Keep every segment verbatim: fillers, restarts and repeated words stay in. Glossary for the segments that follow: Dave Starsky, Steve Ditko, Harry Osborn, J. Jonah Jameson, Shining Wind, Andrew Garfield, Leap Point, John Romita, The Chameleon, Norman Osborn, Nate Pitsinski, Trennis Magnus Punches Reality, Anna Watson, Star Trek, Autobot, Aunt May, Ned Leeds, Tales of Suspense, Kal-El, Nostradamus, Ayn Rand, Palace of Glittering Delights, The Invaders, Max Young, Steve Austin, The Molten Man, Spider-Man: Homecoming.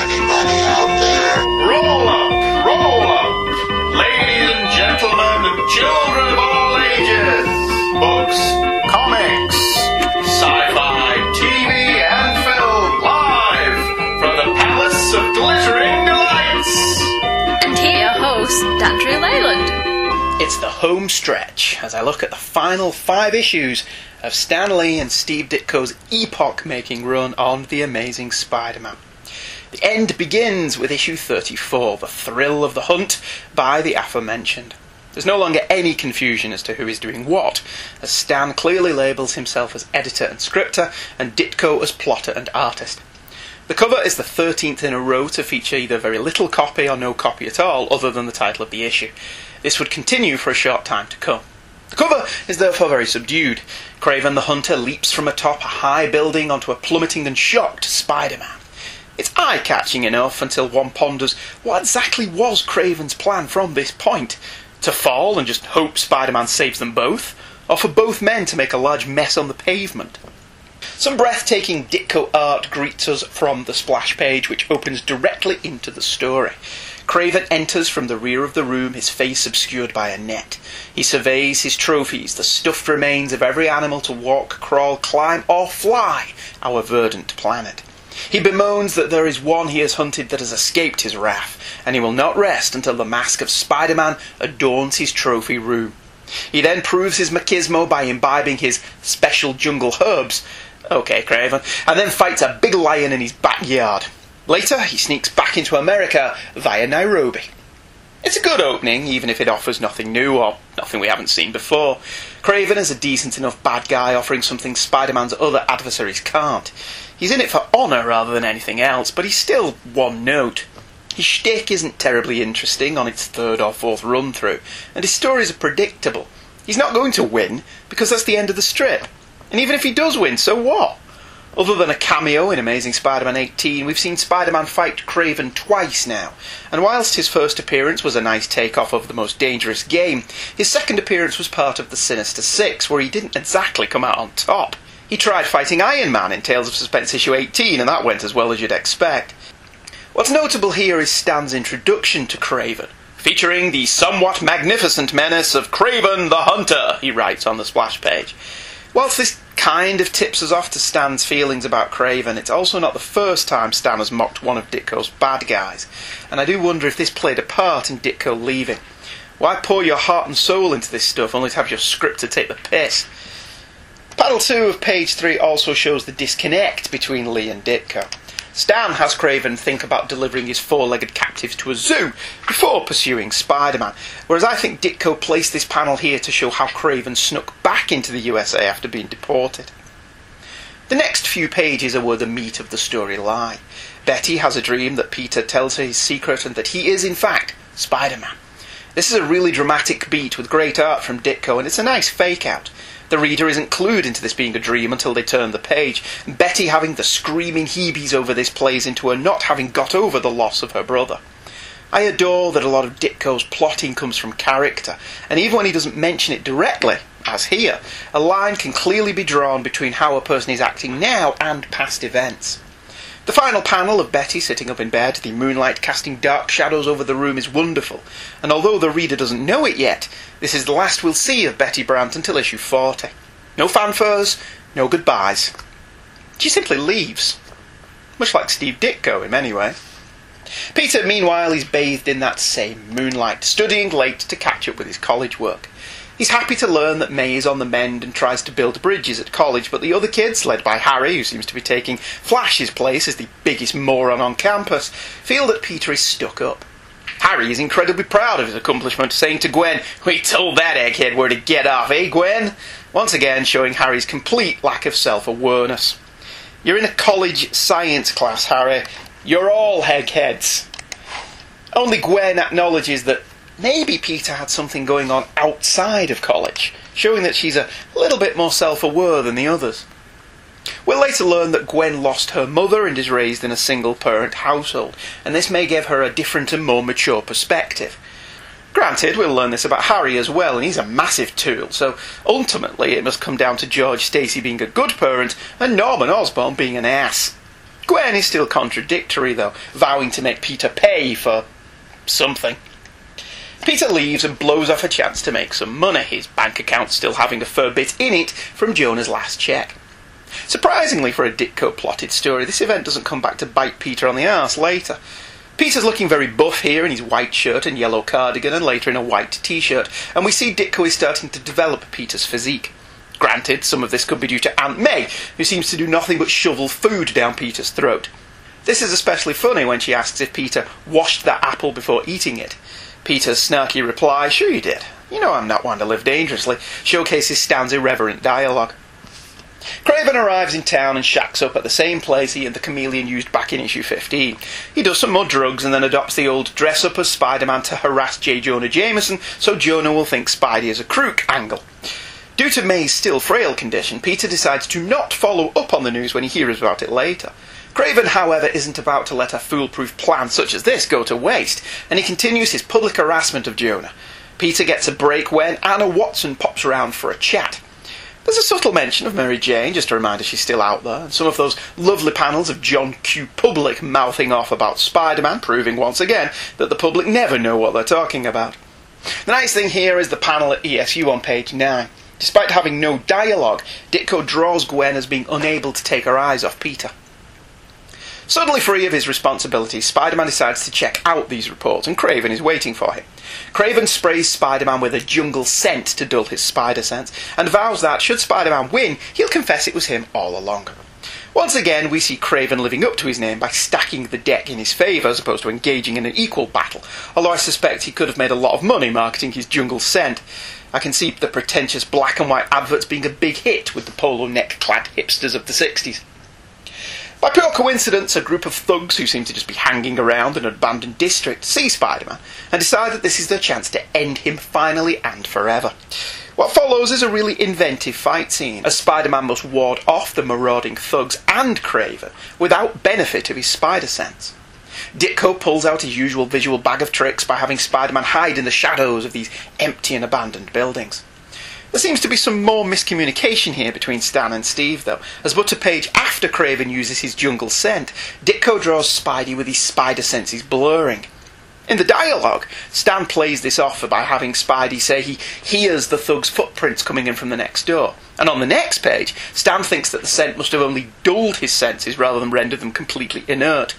anybody out there? Roll up, roll up, ladies and gentlemen and children of all ages, books, comics, sci-fi, T V, and film, live from the Palace of Glittering Delights. And here, host Dantry Leyland. It's the home stretch as I look at the final five issues of Stan Lee and Steve Ditko's epoch-making run on The Amazing Spider-Man. The end begins with issue thirty-four, The Thrill of the Hunt, by the aforementioned. There's no longer any confusion as to who is doing what, as Stan clearly labels himself as editor and scripter, and Ditko as plotter and artist. The cover is the thirteenth in a row to feature either very little copy or no copy at all, other than the title of the issue. This would continue for a short time to come. The cover is therefore very subdued. Kraven the Hunter leaps from atop a high building onto a plummeting and shocked Spider-Man. It's eye-catching enough until one ponders what exactly was Kraven's plan from this point? To fall and just hope Spider-Man saves them both? Or for both men to make a large mess on the pavement? Some breathtaking Ditko art greets us from the splash page, which opens directly into the story. Kraven enters from the rear of the room, his face obscured by a net. He surveys his trophies, the stuffed remains of every animal to walk, crawl, climb, or fly our verdant planet. He bemoans that there is one he has hunted that has escaped his wrath, and he will not rest until the mask of Spider-Man adorns his trophy room. He then proves his machismo by imbibing his special jungle herbs, okay Kraven, and then fights a big lion in his backyard. Later, he sneaks back into America via Nairobi. It's a good opening, even if it offers nothing new or nothing we haven't seen before. Kraven is a decent enough bad guy offering something Spider-Man's other adversaries can't. He's in it for honour rather than anything else, but he's still one note. His shtick isn't terribly interesting on its third or fourth run-through, and his stories are predictable. He's not going to win, because that's the end of the strip. And even if he does win, so what? Other than a cameo in Amazing Spider-Man eighteen, we've seen Spider-Man fight Kraven twice now, and whilst his first appearance was a nice take-off of The Most Dangerous Game, his second appearance was part of the Sinister Six, where he didn't exactly come out on top. He tried fighting Iron Man in Tales of Suspense issue eighteen, and that went as well as you'd expect. What's notable here is Stan's introduction to Kraven, featuring the somewhat magnificent menace of Kraven the Hunter, he writes on the splash page. Whilst this kind of tips us off to Stan's feelings about Kraven, it's also not the first time Stan has mocked one of Ditko's bad guys, and I do wonder if this played a part in Ditko leaving. Why pour your heart and soul into this stuff only to have your script to take the piss? Panel two of page three also shows the disconnect between Lee and Ditko. Stan has Kraven think about delivering his four-legged captive to a zoo before pursuing Spider-Man, whereas I think Ditko placed this panel here to show how Kraven snuck back into the U S A after being deported. The next few pages are where the meat of the story lie. Betty has a dream that Peter tells her his secret and that he is, in fact, Spider-Man. This is a really dramatic beat with great art from Ditko, and it's a nice fake-out. The reader isn't clued into this being a dream until they turn the page. Betty having the screaming heebies over this plays into her not having got over the loss of her brother. I adore that a lot of Ditko's plotting comes from character, and even when he doesn't mention it directly, as here, a line can clearly be drawn between how a person is acting now and past events. The final panel of Betty sitting up in bed, the moonlight casting dark shadows over the room, is wonderful, and although the reader doesn't know it yet, this is the last we'll see of Betty Brandt until issue forty. No fanfares, no goodbyes. She simply leaves. Much like Steve Ditko in many ways. Peter, meanwhile, is bathed in that same moonlight, studying late to catch up with his college work. He's happy to learn that May is on the mend and tries to build bridges at college, but the other kids, led by Harry, who seems to be taking Flash's place as the biggest moron on campus, feel that Peter is stuck up. Harry is incredibly proud of his accomplishment, saying to Gwen, "We told that egghead where to get off, eh, Gwen?" Once again showing Harry's complete lack of self-awareness. "You're in a college science class, Harry. You're all eggheads." Only Gwen acknowledges that maybe Peter had something going on outside of college, showing that she's a little bit more self-aware than the others. We'll later learn that Gwen lost her mother and is raised in a single-parent household, and this may give her a different and more mature perspective. Granted, we'll learn this about Harry as well, and he's a massive tool, so ultimately it must come down to George Stacy being a good parent and Norman Osborn being an ass. Gwen is still contradictory, though, vowing to make Peter pay for something. Peter leaves and blows off a chance to make some money, his bank account still having a fair bit in it from Jonah's last cheque. Surprisingly for a Ditko-plotted story, this event doesn't come back to bite Peter on the arse later. Peter's looking very buff here in his white shirt and yellow cardigan, and later in a white t-shirt, and we see Ditko is starting to develop Peter's physique. Granted, some of this could be due to Aunt May, who seems to do nothing but shovel food down Peter's throat. This is especially funny when she asks if Peter washed that apple before eating it. Peter's snarky reply, "Sure you did. You know I'm not one to live dangerously," showcases Stan's irreverent dialogue. Kraven arrives in town and shacks up at the same place he and the Chameleon used back in issue fifteen. He does some more drugs and then adopts the old dress-up as Spider-Man to harass J. Jonah Jameson so Jonah will think Spidey is a crook angle. Due to May's still frail condition, Peter decides to not follow up on the news when he hears about it later. Kraven, however, isn't about to let a foolproof plan such as this go to waste, and he continues his public harassment of Jonah. Peter gets a break when Anna Watson pops round for a chat. There's a subtle mention of Mary Jane, just a reminder she's still out there, and some of those lovely panels of John Q. Public mouthing off about Spider-Man, proving once again that the public never know what they're talking about. The nice thing here is the panel at E S U on page nine. Despite having no dialogue, Ditko draws Gwen as being unable to take her eyes off Peter. Suddenly free of his responsibilities, Spider-Man decides to check out these reports, and Kraven is waiting for him. Kraven sprays Spider-Man with a jungle scent to dull his spider sense, and vows that, should Spider-Man win, he'll confess it was him all along. Once again, we see Kraven living up to his name by stacking the deck in his favour as opposed to engaging in an equal battle, although I suspect he could have made a lot of money marketing his jungle scent. I can see the pretentious black and white adverts being a big hit with the polo neck-clad hipsters of the sixties. By pure coincidence, a group of thugs who seem to just be hanging around an abandoned district see Spider-Man and decide that this is their chance to end him finally and forever. What follows is a really inventive fight scene, as Spider-Man must ward off the marauding thugs and Kraven without benefit of his spider sense. Ditko pulls out his usual visual bag of tricks by having Spider-Man hide in the shadows of these empty and abandoned buildings. There seems to be some more miscommunication here between Stan and Steve, though, as but a page after Kraven uses his jungle scent, Ditko draws Spidey with his spider senses blurring. In the dialogue, Stan plays this off by having Spidey say he hears the thug's footprints coming in from the next door. And on the next page, Stan thinks that the scent must have only dulled his senses rather than rendered them completely inert.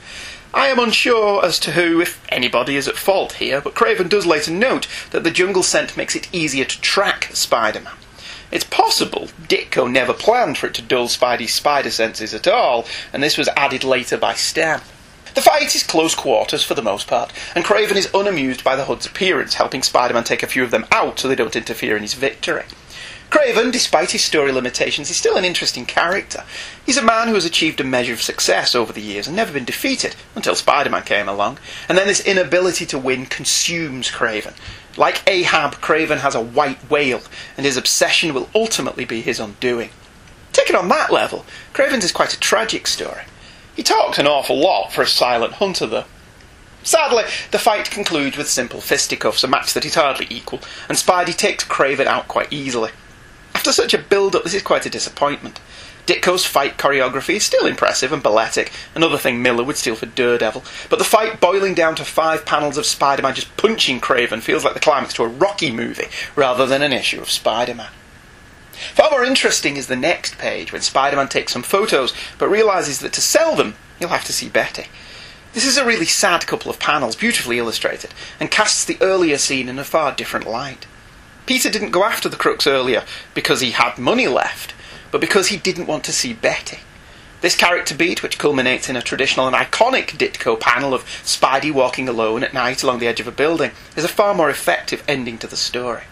I am unsure as to who, if anybody, is at fault here, but Kraven does later note that the jungle scent makes it easier to track Spider-Man. It's possible Ditko never planned for it to dull Spidey's spider senses at all, and this was added later by Stan. The fight is close quarters for the most part, and Kraven is unamused by the Hood's appearance, helping Spider-Man take a few of them out so they don't interfere in his victory. Kraven, despite his story limitations, is still an interesting character. He's a man who has achieved a measure of success over the years and never been defeated until Spider-Man came along. And then this inability to win consumes Kraven. Like Ahab, Kraven has a white whale, and his obsession will ultimately be his undoing. Taken on that level, Kraven's is quite a tragic story. He talks an awful lot for a silent hunter, though. Sadly, the fight concludes with simple fisticuffs, a match that is hardly equal, and Spidey takes Kraven out quite easily. After such a build-up, this is quite a disappointment. Ditko's fight choreography is still impressive and balletic, another thing Miller would steal for Daredevil, but the fight boiling down to five panels of Spider-Man just punching Kraven feels like the climax to a Rocky movie rather than an issue of Spider-Man. Far more interesting is the next page, when Spider-Man takes some photos but realises that to sell them, he'll have to see Betty. This is a really sad couple of panels, beautifully illustrated, and casts the earlier scene in a far different light. Peter didn't go after the crooks earlier because he had money left, but because he didn't want to see Betty. This character beat, which culminates in a traditional and iconic Ditko panel of Spidey walking alone at night along the edge of a building, is a far more effective ending to the story.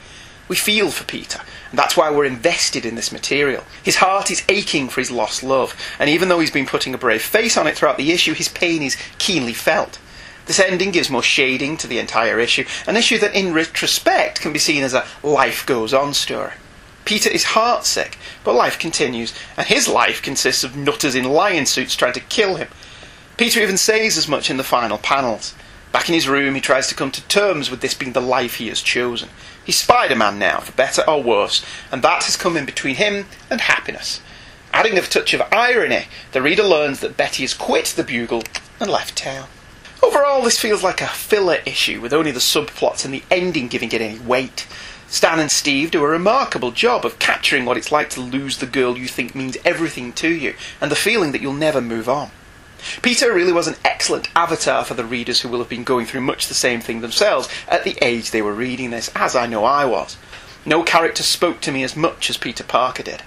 We feel for Peter, and that's why we're invested in this material. His heart is aching for his lost love, and even though he's been putting a brave face on it throughout the issue, his pain is keenly felt. This ending gives more shading to the entire issue, an issue that in retrospect can be seen as a life goes on story. Peter is heartsick, but life continues, and his life consists of nutters in lion suits trying to kill him. Peter even says as much in the final panels. Back in his room, he tries to come to terms with this being the life he has chosen. He's Spider-Man now, for better or worse, and that has come in between him and happiness. Adding the touch of irony, the reader learns that Betty has quit the Bugle and left town. Overall, this feels like a filler issue, with only the subplots and the ending giving it any weight. Stan and Steve do a remarkable job of capturing what it's like to lose the girl you think means everything to you, and the feeling that you'll never move on. Peter really was an excellent avatar for the readers who will have been going through much the same thing themselves at the age they were reading this, as I know I was. No character spoke to me as much as Peter Parker did.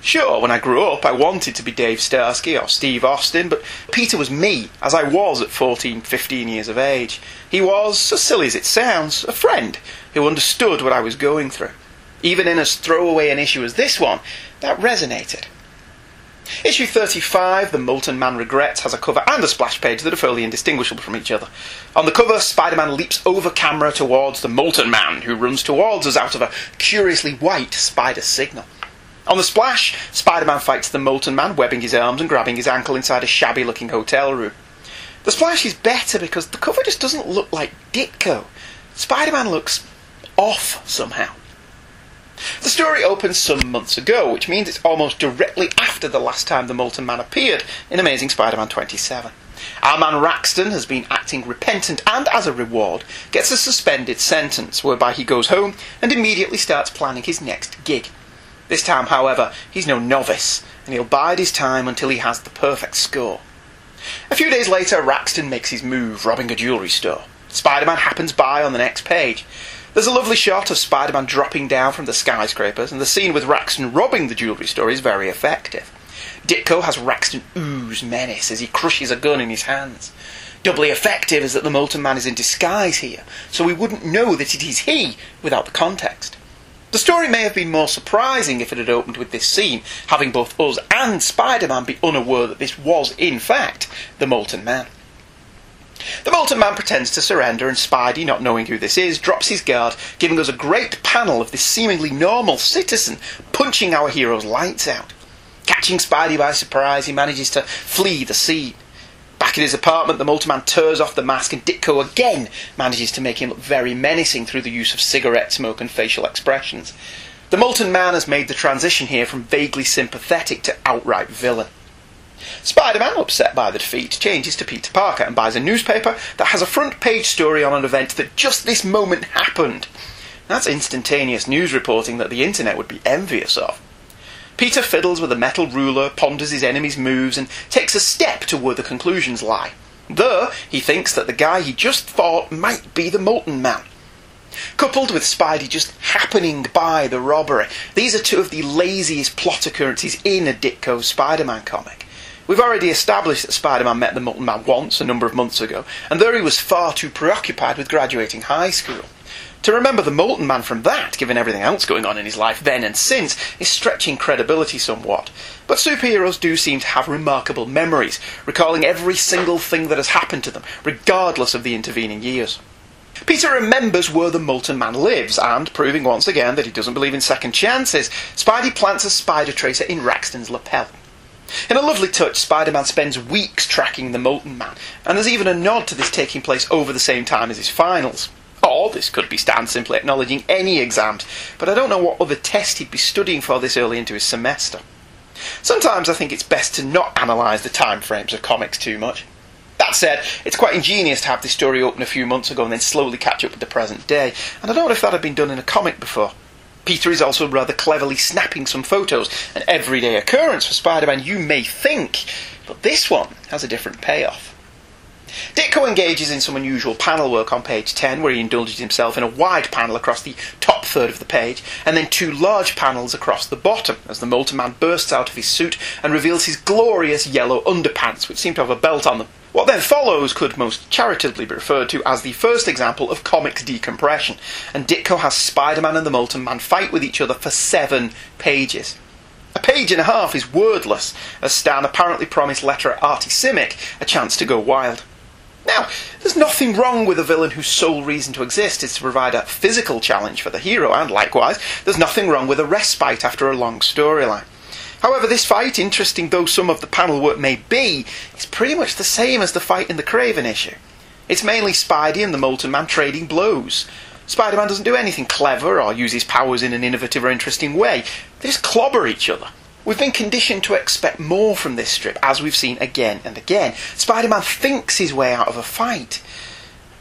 Sure, when I grew up, I wanted to be Dave Starsky or Steve Austin, but Peter was me, as I was at fourteen, fifteen years of age. He was, as silly as it sounds, a friend who understood what I was going through. Even in as throwaway an issue as this one, that resonated. Issue thirty-five, The Molten Man Regrets, has a cover and a splash page that are fairly indistinguishable from each other. On the cover, Spider-Man leaps over camera towards the Molten Man, who runs towards us out of a curiously white spider signal. On the splash, Spider-Man fights the Molten Man, webbing his arms and grabbing his ankle inside a shabby-looking hotel room. The splash is better because the cover just doesn't look like Ditko. Spider-Man looks off somehow. The story opens some months ago, which means it's almost directly after the last time the Molten Man appeared in Amazing Spider-Man twenty-seven. Our man Raxton has been acting repentant and, as a reward, gets a suspended sentence, whereby he goes home and immediately starts planning his next gig. This time, however, he's no novice, and he'll bide his time until he has the perfect score. A few days later, Raxton makes his move, robbing a jewellery store. Spider-Man happens by on the next page. There's a lovely shot of Spider-Man dropping down from the skyscrapers, and the scene with Raxton robbing the jewellery store is very effective. Ditko has Raxton ooze menace as he crushes a gun in his hands. Doubly effective is that the Molten Man is in disguise here, so we wouldn't know that it is he without the context. The story may have been more surprising if it had opened with this scene, having both us and Spider-Man be unaware that this was, in fact, the Molten Man. The Molten Man pretends to surrender, and Spidey, not knowing who this is, drops his guard, giving us a great panel of this seemingly normal citizen punching our hero's lights out. Catching Spidey by surprise, he manages to flee the scene. Back in his apartment, the Molten Man tears off the mask, and Ditko again manages to make him look very menacing through the use of cigarette smoke and facial expressions. The Molten Man has made the transition here from vaguely sympathetic to outright villain. Spider-Man, upset by the defeat, changes to Peter Parker and buys a newspaper that has a front page story on an event that just this moment happened. That's instantaneous news reporting that the internet would be envious of. Peter fiddles with a metal ruler, ponders his enemy's moves, and takes a step to where the conclusions lie. There, he thinks that the guy he just fought might be the Molten Man. Coupled with Spidey just happening by the robbery, these are two of the laziest plot occurrences in a Ditko Spider-Man comic. We've already established that Spider-Man met the Molten Man once, a number of months ago, and there he was far too preoccupied with graduating high school. To remember the Molten Man from that, given everything else going on in his life then and since, is stretching credibility somewhat. But superheroes do seem to have remarkable memories, recalling every single thing that has happened to them, regardless of the intervening years. Peter remembers where the Molten Man lives, and, proving once again that he doesn't believe in second chances, Spidey plants a spider tracer in Raxton's lapel. In a lovely touch, Spider-Man spends weeks tracking the Molten Man, and there's even a nod to this taking place over the same time as his finals. Or this could be Stan simply acknowledging any exams, but I don't know what other test he'd be studying for this early into his semester. Sometimes I think it's best to not analyse the time frames of comics too much. That said, it's quite ingenious to have this story open a few months ago and then slowly catch up with the present day, and I don't know if that had been done in a comic before. Peter is also rather cleverly snapping some photos, an everyday occurrence for Spider-Man you may think, but this one has a different payoff. Ditko engages in some unusual panel work on page ten, where he indulges himself in a wide panel across the top third of the page, and then two large panels across the bottom, as the Molten Man bursts out of his suit and reveals his glorious yellow underpants, which seem to have a belt on them. What then follows could most charitably be referred to as the first example of comics decompression, and Ditko has Spider-Man and the Molten Man fight with each other for seven pages. A page and a half is wordless, as Stan apparently promised letterer Artie Simic a chance to go wild. Now, there's nothing wrong with a villain whose sole reason to exist is to provide a physical challenge for the hero, and likewise, there's nothing wrong with a respite after a long storyline. However, this fight, interesting though some of the panel work may be, is pretty much the same as the fight in the Kraven issue. It's mainly Spidey and the Molten Man trading blows. Spider-Man doesn't do anything clever or use his powers in an innovative or interesting way. They just clobber each other. We've been conditioned to expect more from this strip, as we've seen again and again. Spider-Man thinks his way out of a fight.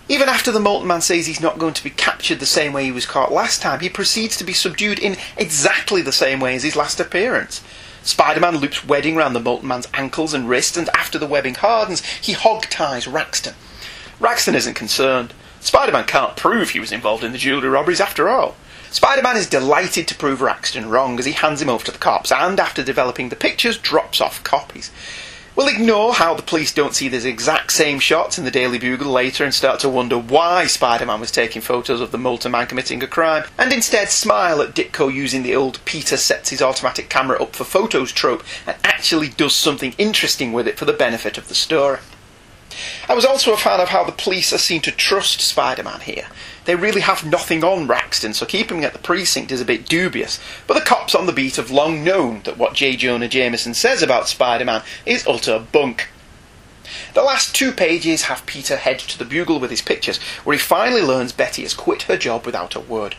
Even after the Molten Man says he's not going to be captured the same way he was caught last time, he proceeds to be subdued in exactly the same way as his last appearance. Spider-Man loops webbing round the Molten Man's ankles and wrists, and after the webbing hardens, he hog-ties Raxton. Raxton isn't concerned. Spider-Man can't prove he was involved in the jewellery robberies after all. Spider-Man is delighted to prove Raxton wrong as he hands him over to the cops, and after developing the pictures, drops off copies. We'll ignore how the police don't see these exact same shots in the Daily Bugle later and start to wonder why Spider-Man was taking photos of the Molten Man committing a crime, and instead smile at Ditko using the old Peter sets his automatic camera up for photos trope and actually does something interesting with it for the benefit of the story. I was also a fan of how the police are seen to trust Spider-Man here. They really have nothing on Raxton, so keeping him at the precinct is a bit dubious, but the cops on the beat have long known that what J. Jonah Jameson says about Spider-Man is utter bunk. The last two pages have Peter head to the Bugle with his pictures, where he finally learns Betty has quit her job without a word.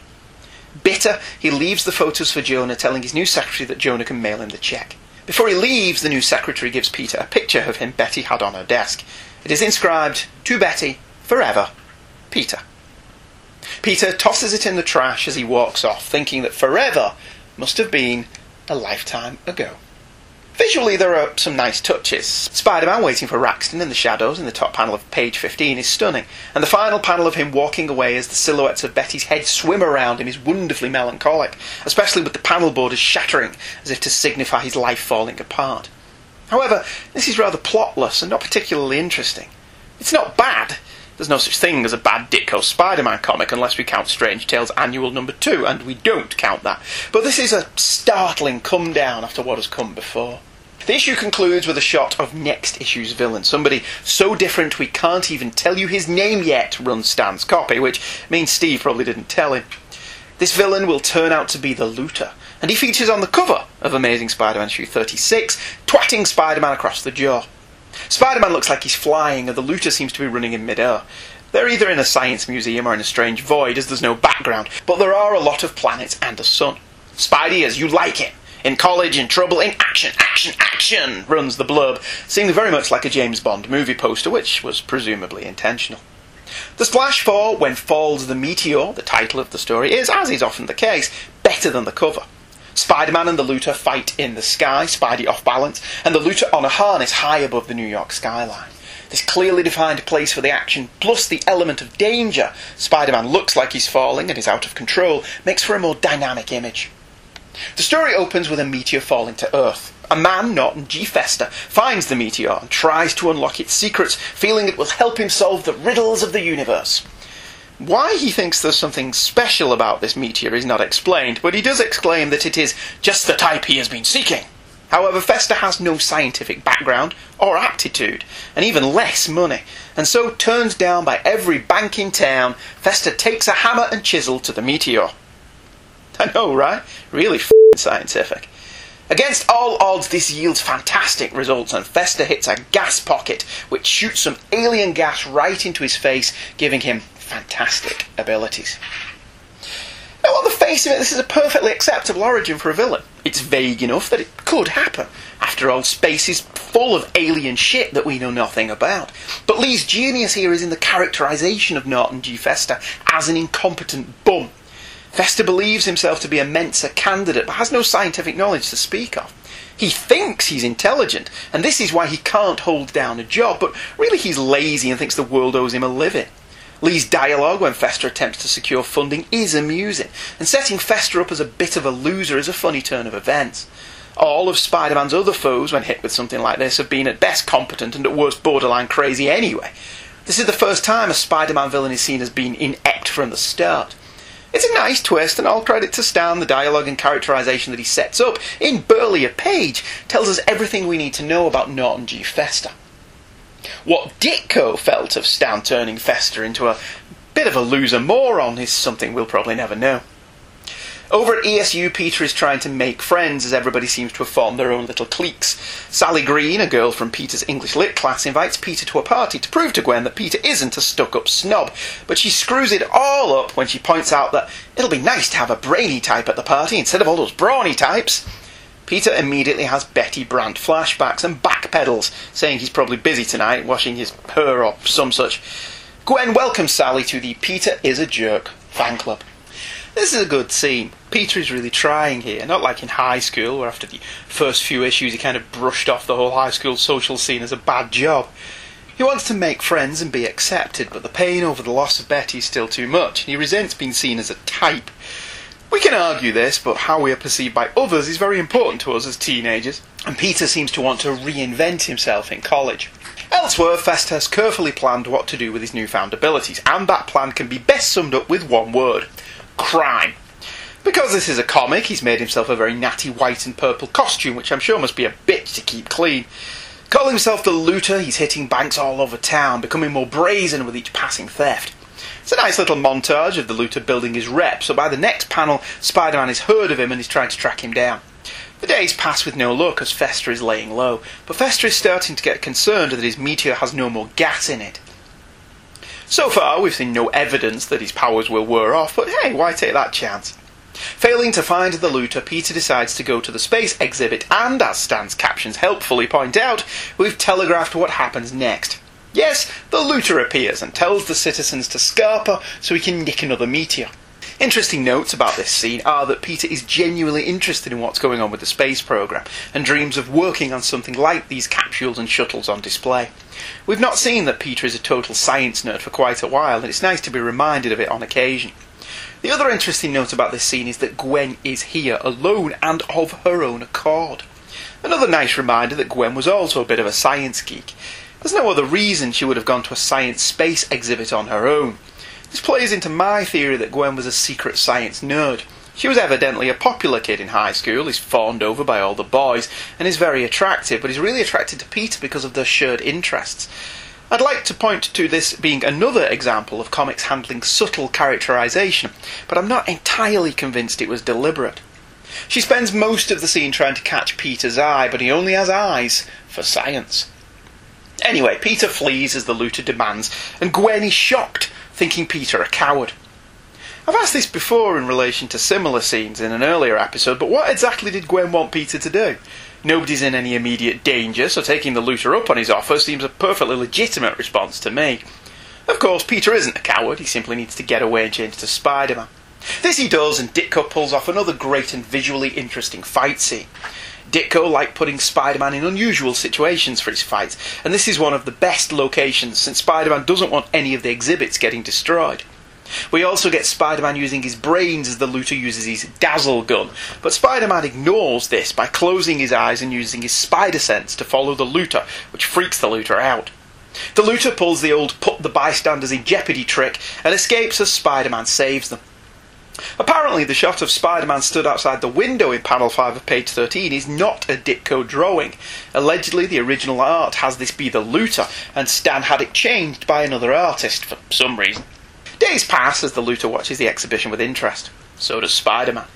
Bitter, he leaves the photos for Jonah, telling his new secretary that Jonah can mail him the cheque. Before he leaves, the new secretary gives Peter a picture of him Betty had on her desk. It is inscribed, "To Betty, forever, Peter." Peter tosses it in the trash as he walks off, thinking that forever must have been a lifetime ago. Visually, there are some nice touches. Spider-Man waiting for Raxton in the shadows in the top panel of page fifteen is stunning, and the final panel of him walking away as the silhouettes of Betty's head swim around him is wonderfully melancholic, especially with the panel borders shattering as if to signify his life falling apart. However, this is rather plotless and not particularly interesting. It's not bad. There's no such thing as a bad Ditko Spider-Man comic unless we count Strange Tales Annual number two, and we don't count that. But this is a startling come down after what has come before. The issue concludes with a shot of next issue's villain, somebody so different we can't even tell you his name yet, runs Stan's copy, which means Steve probably didn't tell him. This villain will turn out to be the Looter, and he features on the cover of Amazing Spider-Man issue thirty-six, twatting Spider-Man across the jaw. Spider-Man looks like he's flying, and the Looter seems to be running in mid-air. They're either in a science museum or in a strange void, as there's no background, but there are a lot of planets and a sun. Spidey as you like him. In college, in trouble, in action, action, action, runs the blurb, seeming very much like a James Bond movie poster, which was presumably intentional. The splash for When Falls the Meteor, the title of the story, is, as is often the case, better than the cover. Spider-Man and the Looter fight in the sky, Spidey off balance, and the Looter on a harness high above the New York skyline. This clearly defined place for the action, plus the element of danger, Spider-Man looks like he's falling and is out of control, makes for a more dynamic image. The story opens with a meteor falling to Earth. A man, Norton G. Fester, finds the meteor and tries to unlock its secrets, feeling it will help him solve the riddles of the universe. Why he thinks there's something special about this meteor is not explained, but he does exclaim that it is just the type he has been seeking. However, Fester has no scientific background or aptitude, and even less money, and so turns down by every bank in town, Fester takes a hammer and chisel to the meteor. I know, right? Really f***ing scientific. Against all odds, this yields fantastic results, and Fester hits a gas pocket, which shoots some alien gas right into his face, giving him fantastic abilities. Now, on the face of it, this is a perfectly acceptable origin for a villain. It's vague enough that it could happen. After all, space is full of alien shit that we know nothing about. But Lee's genius here is in the characterisation of Norton G. Fester as an incompetent bum. Fester believes himself to be a Mensa candidate, but has no scientific knowledge to speak of. He thinks he's intelligent, and this is why he can't hold down a job, but really he's lazy and thinks the world owes him a living. Lee's dialogue when Fester attempts to secure funding is amusing, and setting Fester up as a bit of a loser is a funny turn of events. All of Spider-Man's other foes, when hit with something like this, have been at best competent and at worst borderline crazy anyway. This is the first time a Spider-Man villain is seen as being inept from the start. It's a nice twist, and all credit to Stan, the dialogue and characterisation that he sets up in barely a page tells us everything we need to know about Norton G. Fester. What Ditko felt of Stan turning Fester into a bit of a loser moron is something we'll probably never know. Over at E S U, Peter is trying to make friends as everybody seems to have formed their own little cliques. Sally Green, a girl from Peter's English Lit class, invites Peter to a party to prove to Gwen that Peter isn't a stuck-up snob, but she screws it all up when she points out that it'll be nice to have a brainy type at the party instead of all those brawny types. Peter immediately has Betty Brandt flashbacks and backpedals, saying he's probably busy tonight, washing his purr or some such. Gwen welcomes Sally to the Peter is a Jerk fan club. This is a good scene. Peter is really trying here, not like in high school, where after the first few issues he kind of brushed off the whole high school social scene as a bad job. He wants to make friends and be accepted, but the pain over the loss of Betty is still too much, and he resents being seen as a type. We can argue this, but how we are perceived by others is very important to us as teenagers, and Peter seems to want to reinvent himself in college. Elsewhere, Fester has carefully planned what to do with his newfound abilities, and that plan can be best summed up with one word: crime. Because this is a comic, he's made himself a very natty white and purple costume, which I'm sure must be a bitch to keep clean. Calling himself the Looter, he's hitting banks all over town, becoming more brazen with each passing theft. It's a nice little montage of the Looter building his rep, so by the next panel, Spider-Man has heard of him and is trying to track him down. The days pass with no luck as Fester is laying low, but Fester is starting to get concerned that his meteor has no more gas in it. So far, we've seen no evidence that his powers will wear off, but hey, why take that chance? Failing to find the Looter, Peter decides to go to the space exhibit and, as Stan's captions helpfully point out, we've telegraphed what happens next. Yes, the Looter appears and tells the citizens to Scarpa so he can nick another meteor. Interesting notes about this scene are that Peter is genuinely interested in what's going on with the space program and dreams of working on something like these capsules and shuttles on display. We've not seen that Peter is a total science nerd for quite a while, and it's nice to be reminded of it on occasion. The other interesting note about this scene is that Gwen is here alone and of her own accord. Another nice reminder that Gwen was also a bit of a science geek. There's no other reason she would have gone to a science space exhibit on her own. This plays into my theory that Gwen was a secret science nerd. She was evidently a popular kid in high school, is fawned over by all the boys, and is very attractive, but is really attracted to Peter because of their shared interests. I'd like to point to this being another example of comics handling subtle characterisation, but I'm not entirely convinced it was deliberate. She spends most of the scene trying to catch Peter's eye, but he only has eyes for science. Anyway, Peter flees as the Looter demands, and Gwen is shocked, thinking Peter a coward. I've asked this before in relation to similar scenes in an earlier episode, but what exactly did Gwen want Peter to do? Nobody's in any immediate danger, so taking the Looter up on his offer seems a perfectly legitimate response to me. Of course, Peter isn't a coward, he simply needs to get away and change to Spider-Man. This he does, and Ditko pulls off another great and visually interesting fight scene. Ditko liked putting Spider-Man in unusual situations for his fights, and this is one of the best locations, since Spider-Man doesn't want any of the exhibits getting destroyed. We also get Spider-Man using his brains as the Looter uses his dazzle gun, but Spider-Man ignores this by closing his eyes and using his spider sense to follow the Looter, which freaks the Looter out. The Looter pulls the old put the bystanders in jeopardy trick and escapes as Spider-Man saves them. Apparently the shot of Spider-Man stood outside the window in panel five of page thirteen is not a Ditko drawing. Allegedly the original art has this be the Looter, and Stan had it changed by another artist for some reason. Days pass as the Looter watches the exhibition with interest. So does Spider-Man.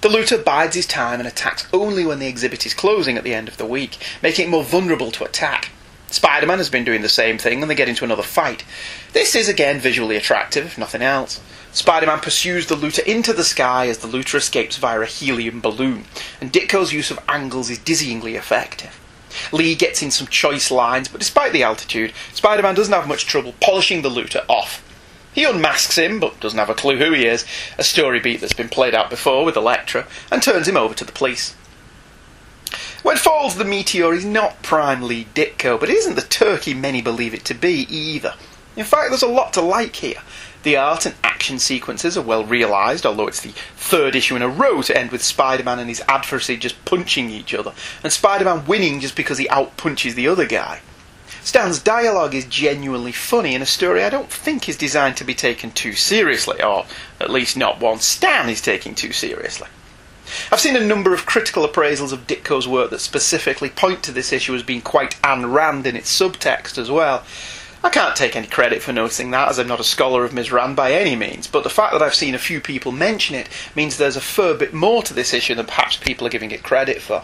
The Looter bides his time and attacks only when the exhibit is closing at the end of the week, making it more vulnerable to attack. Spider-Man has been doing the same thing and they get into another fight. This is again visually attractive, if nothing else. Spider-Man pursues the Looter into the sky as the Looter escapes via a helium balloon, and Ditko's use of angles is dizzyingly effective. Lee gets in some choice lines, but despite the altitude, Spider-Man doesn't have much trouble polishing the Looter off. He unmasks him, but doesn't have a clue who he is, a story beat that's been played out before with Elektra, and turns him over to the police. When falls the meteor is not prime Lee Ditko, but it isn't the turkey many believe it to be either. In fact, there's a lot to like here. The art and action sequences are well realised, although it's the third issue in a row to end with Spider-Man and his adversary just punching each other, and Spider-Man winning just because he outpunches the other guy. Stan's dialogue is genuinely funny in a story I don't think is designed to be taken too seriously, or at least not one Stan is taking too seriously. I've seen a number of critical appraisals of Ditko's work that specifically point to this issue as being quite Ayn Rand in its subtext as well. I can't take any credit for noticing that, as I'm not a scholar of Miz Rand by any means, but the fact that I've seen a few people mention it means there's a fair bit more to this issue than perhaps people are giving it credit for.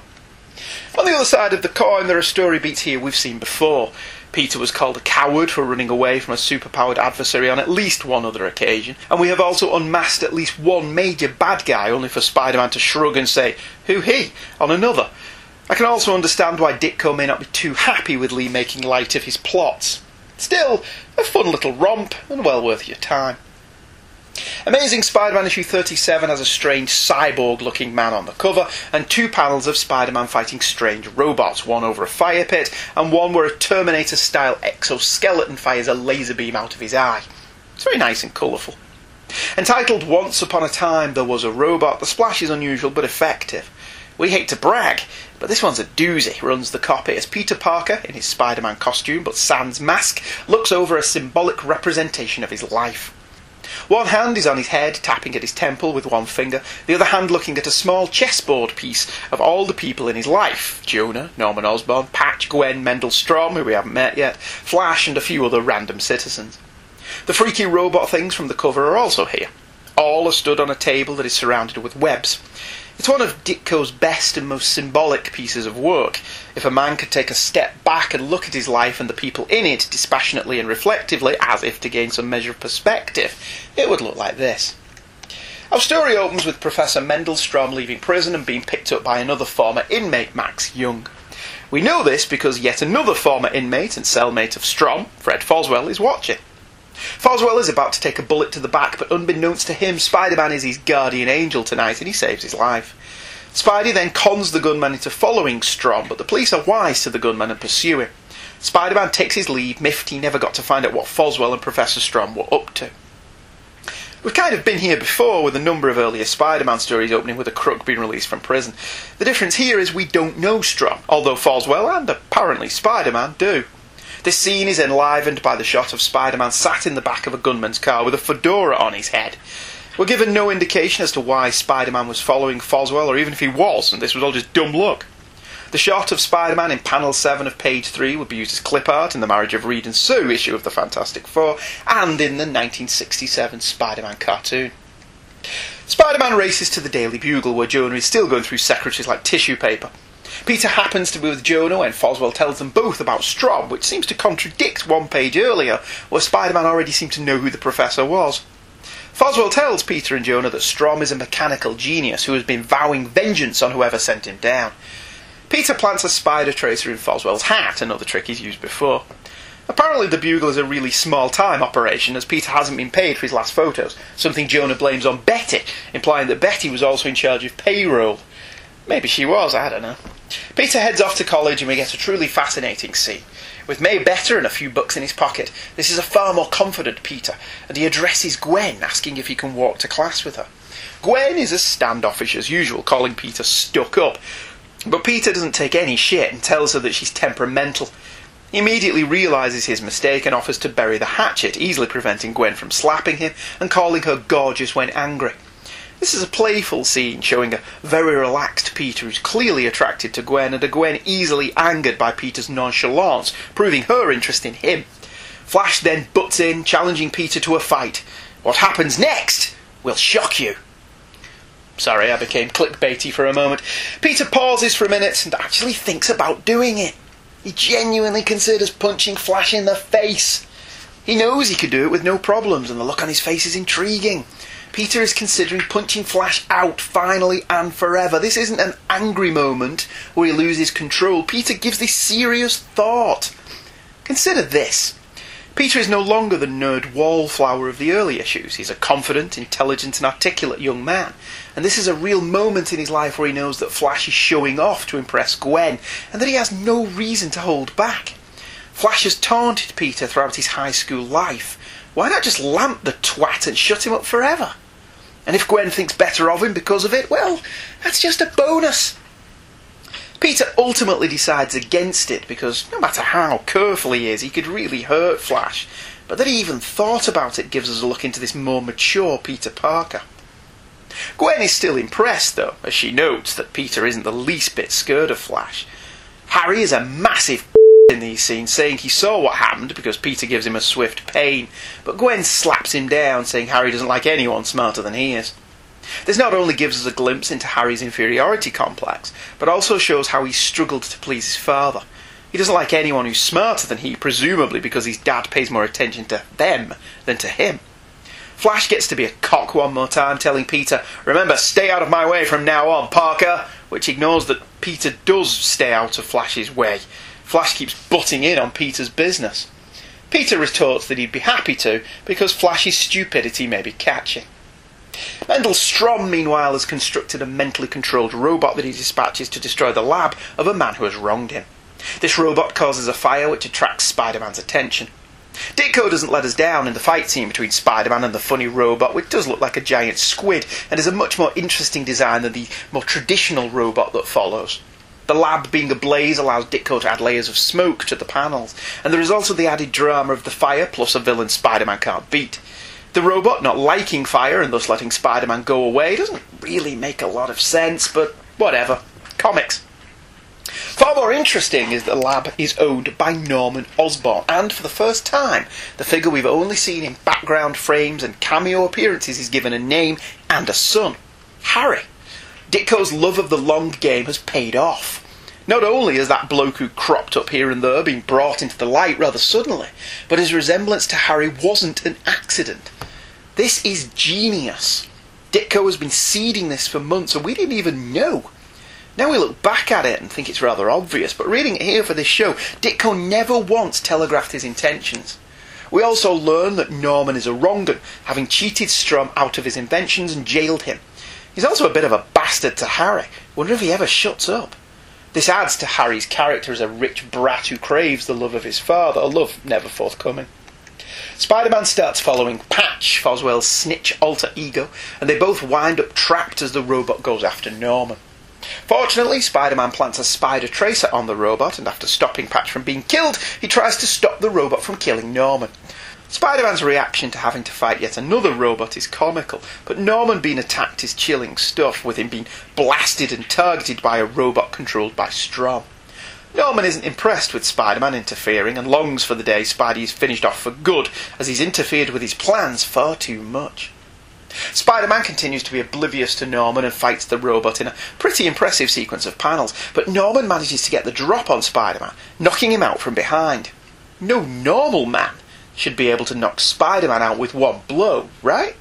On the other side of the coin, there are story beats here we've seen before. Peter was called a coward for running away from a superpowered adversary on at least one other occasion, and we have also unmasked at least one major bad guy, only for Spider-Man to shrug and say, "Who he?" on another. I can also understand why Ditko may not be too happy with Lee making light of his plots. Still, a fun little romp, and well worth your time. Amazing Spider-Man issue thirty-seven has a strange cyborg-looking man on the cover, and two panels of Spider-Man fighting strange robots, one over a fire pit, and one where a Terminator-style exoskeleton fires a laser beam out of his eye. It's very nice and colourful. Entitled Once Upon a Time There Was a Robot, the splash is unusual but effective. We hate to brag, but this one's a doozy, runs the copy as Peter Parker, in his Spider-Man costume but sans mask, looks over a symbolic representation of his life. One hand is on his head, tapping at his temple with one finger, the other hand looking at a small chessboard piece of all the people in his life. Jonah, Norman Osborn, Patch, Gwen, Mendel Stromm, who we haven't met yet, Flash and a few other random citizens. The freaky robot things from the cover are also here. All are stood on a table that is surrounded with webs. It's one of Ditko's best and most symbolic pieces of work. If a man could take a step back and look at his life and the people in it dispassionately and reflectively, as if to gain some measure of perspective, it would look like this. Our story opens with Professor Mendel Stromm leaving prison and being picked up by another former inmate, Max Young. We know this because yet another former inmate and cellmate of Stromm, Fred Foswell, is watching. Foswell is about to take a bullet to the back, but unbeknownst to him, Spider-Man is his guardian angel tonight, and he saves his life. Spidey then cons the gunman into following Stromm, but the police are wise to the gunman and pursue him. Spider-Man takes his leave, miffed he never got to find out what Foswell and Professor Stromm were up to. We've kind of been here before, with a number of earlier Spider-Man stories opening with a crook being released from prison. The difference here is we don't know Stromm, although Foswell and apparently Spider-Man do. This scene is enlivened by the shot of Spider-Man sat in the back of a gunman's car with a fedora on his head. We're given no indication as to why Spider-Man was following Foswell, or even if he was, and this was all just dumb luck. The shot of Spider-Man in panel seven of page three would be used as clip art in the Marriage of Reed and Sue issue of the Fantastic Four, and in the nineteen sixty-seven Spider-Man cartoon. Spider-Man races to the Daily Bugle, where Jonah is still going through secretaries like tissue paper. Peter happens to be with Jonah when Foswell tells them both about Stromm, which seems to contradict one page earlier, where Spider-Man already seemed to know who the Professor was. Foswell tells Peter and Jonah that Stromm is a mechanical genius who has been vowing vengeance on whoever sent him down. Peter plants a spider tracer in Foswell's hat, another trick he's used before. Apparently the Bugle is a really small-time operation, as Peter hasn't been paid for his last photos, something Jonah blames on Betty, implying that Betty was also in charge of payroll. Maybe she was, I don't know. Peter heads off to college and we get a truly fascinating scene. With May better and a few bucks in his pocket, this is a far more confident Peter, and he addresses Gwen, asking if he can walk to class with her. Gwen is as standoffish as usual, calling Peter stuck up, but Peter doesn't take any shit and tells her that she's temperamental. He immediately realises his mistake and offers to bury the hatchet, easily preventing Gwen from slapping him and calling her gorgeous when angry. This is a playful scene showing a very relaxed Peter who's clearly attracted to Gwen, and a Gwen easily angered by Peter's nonchalance, proving her interest in him. Flash then butts in, challenging Peter to a fight. What happens next will shock you. Sorry, I became clickbaity for a moment. Peter pauses for a minute and actually thinks about doing it. He genuinely considers punching Flash in the face. He knows he could do it with no problems, and the look on his face is intriguing. Peter is considering punching Flash out finally and forever. This isn't an angry moment where he loses control. Peter gives this serious thought. Consider this. Peter is no longer the nerd wallflower of the early issues. He's a confident, intelligent and articulate young man. And this is a real moment in his life where he knows that Flash is showing off to impress Gwen, and that he has no reason to hold back. Flash has taunted Peter throughout his high school life. Why not just lamp the twat and shut him up forever? And if Gwen thinks better of him because of it, well, that's just a bonus. Peter ultimately decides against it because, no matter how careful he is, he could really hurt Flash. But that he even thought about it gives us a look into this more mature Peter Parker. Gwen is still impressed, though, as she notes that Peter isn't the least bit scared of Flash. Harry is a massive in these scenes, saying he saw what happened because Peter gives him a swift pain, but Gwen slaps him down, saying Harry doesn't like anyone smarter than he is. This not only gives us a glimpse into Harry's inferiority complex, but also shows how he struggled to please his father. He doesn't like anyone who's smarter than he, presumably because his dad pays more attention to them than to him. Flash gets to be a cock one more time, telling Peter, "Remember, stay out of my way from now on, Parker," which ignores that Peter does stay out of Flash's way. Flash keeps butting in on Peter's business. Peter retorts that he'd be happy to, because Flash's stupidity may be catching. Mendel Stromm, meanwhile, has constructed a mentally controlled robot that he dispatches to destroy the lab of a man who has wronged him. This robot causes a fire which attracts Spider-Man's attention. Ditko doesn't let us down in the fight scene between Spider-Man and the funny robot, which does look like a giant squid and is a much more interesting design than the more traditional robot that follows. The lab being ablaze allows Ditko to add layers of smoke to the panels, and there is also the added drama of the fire plus a villain Spider-Man can't beat. The robot not liking fire and thus letting Spider-Man go away doesn't really make a lot of sense, but whatever. Comics. Far more interesting is that the lab is owned by Norman Osborn, and for the first time, the figure we've only seen in background frames and cameo appearances is given a name and a son, Harry. Ditko's love of the long game has paid off. Not only has that bloke who cropped up here and there been brought into the light rather suddenly, but his resemblance to Harry wasn't an accident. This is genius. Ditko has been seeding this for months and we didn't even know. Now we look back at it and think it's rather obvious, but reading it here for this show, Ditko never once telegraphed his intentions. We also learn that Norman is a wrong-un, having cheated Stromm out of his inventions and jailed him. He's also a bit of a bastard to Harry. Wonder if he ever shuts up. This adds to Harry's character as a rich brat who craves the love of his father, a love never forthcoming. Spider-Man starts following Patch, Foswell's snitch alter ego, and they both wind up trapped as the robot goes after Norman. Fortunately, Spider-Man plants a spider tracer on the robot, and after stopping Patch from being killed, he tries to stop the robot from killing Norman. Spider-Man's reaction to having to fight yet another robot is comical, but Norman being attacked is chilling stuff, with him being blasted and targeted by a robot controlled by Stromm. Norman isn't impressed with Spider-Man interfering and longs for the day Spidey is finished off for good, as he's interfered with his plans far too much. Spider-Man continues to be oblivious to Norman and fights the robot in a pretty impressive sequence of panels, but Norman manages to get the drop on Spider-Man, knocking him out from behind. No normal man should be able to knock Spider-Man out with one blow, right?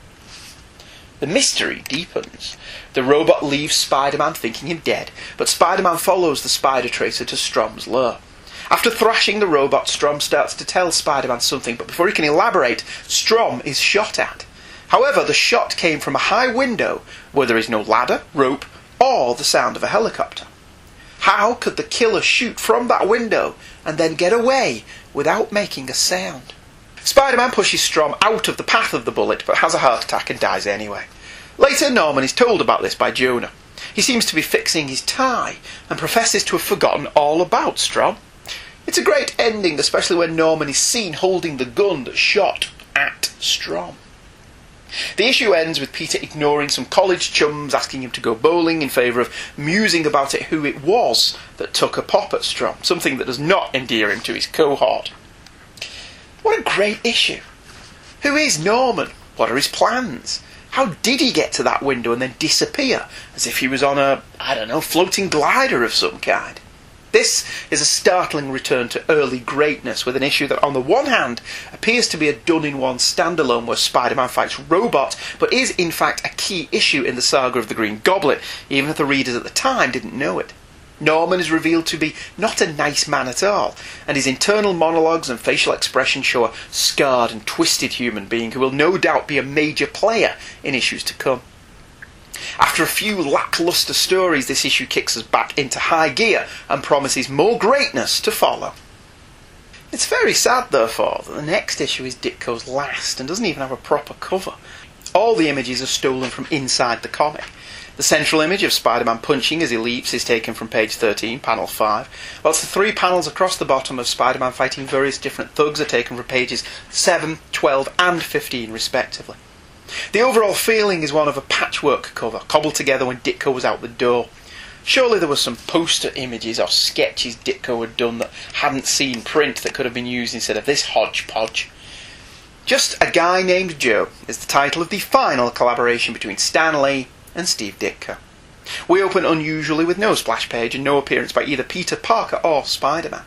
The mystery deepens. The robot leaves Spider-Man thinking him dead, but Spider-Man follows the spider tracer to Stromm's lair. After thrashing the robot, Stromm starts to tell Spider-Man something, but before he can elaborate, Stromm is shot at. However, the shot came from a high window where there is no ladder, rope, or the sound of a helicopter. How could the killer shoot from that window and then get away without making a sound? Spider-Man pushes Stromm out of the path of the bullet, but has a heart attack and dies anyway. Later, Norman is told about this by Jonah. He seems to be fixing his tie, and professes to have forgotten all about Stromm. It's a great ending, especially when Norman is seen holding the gun that shot at Stromm. The issue ends with Peter ignoring some college chums asking him to go bowling in favour of musing about it who it was that took a pop at Stromm, something that does not endear him to his cohort. What a great issue. Who is Norman? What are his plans? How did he get to that window and then disappear, as if he was on a, I don't know, floating glider of some kind? This is a startling return to early greatness, with an issue that on the one hand appears to be a done-in-one standalone where Spider-Man fights Robot, but is in fact a key issue in the saga of the Green Goblet, even if the readers at the time didn't know it. Norman is revealed to be not a nice man at all, and his internal monologues and facial expression show a scarred and twisted human being who will no doubt be a major player in issues to come. After a few lacklustre stories, this issue kicks us back into high gear and promises more greatness to follow. It's very sad, therefore, that the next issue is Ditko's last and doesn't even have a proper cover. All the images are stolen from inside the comic. The central image of Spider-Man punching as he leaps is taken from page thirteen, panel five, whilst the three panels across the bottom of Spider-Man fighting various different thugs are taken from pages seven, twelve and fifteen respectively. The overall feeling is one of a patchwork cover, cobbled together when Ditko was out the door. Surely there were some poster images or sketches Ditko had done that hadn't seen print that could have been used instead of this hodgepodge. Just a Guy Named Joe is the title of the final collaboration between Stan Lee and Steve Ditko. We open unusually with no splash page and no appearance by either Peter Parker or Spider-Man.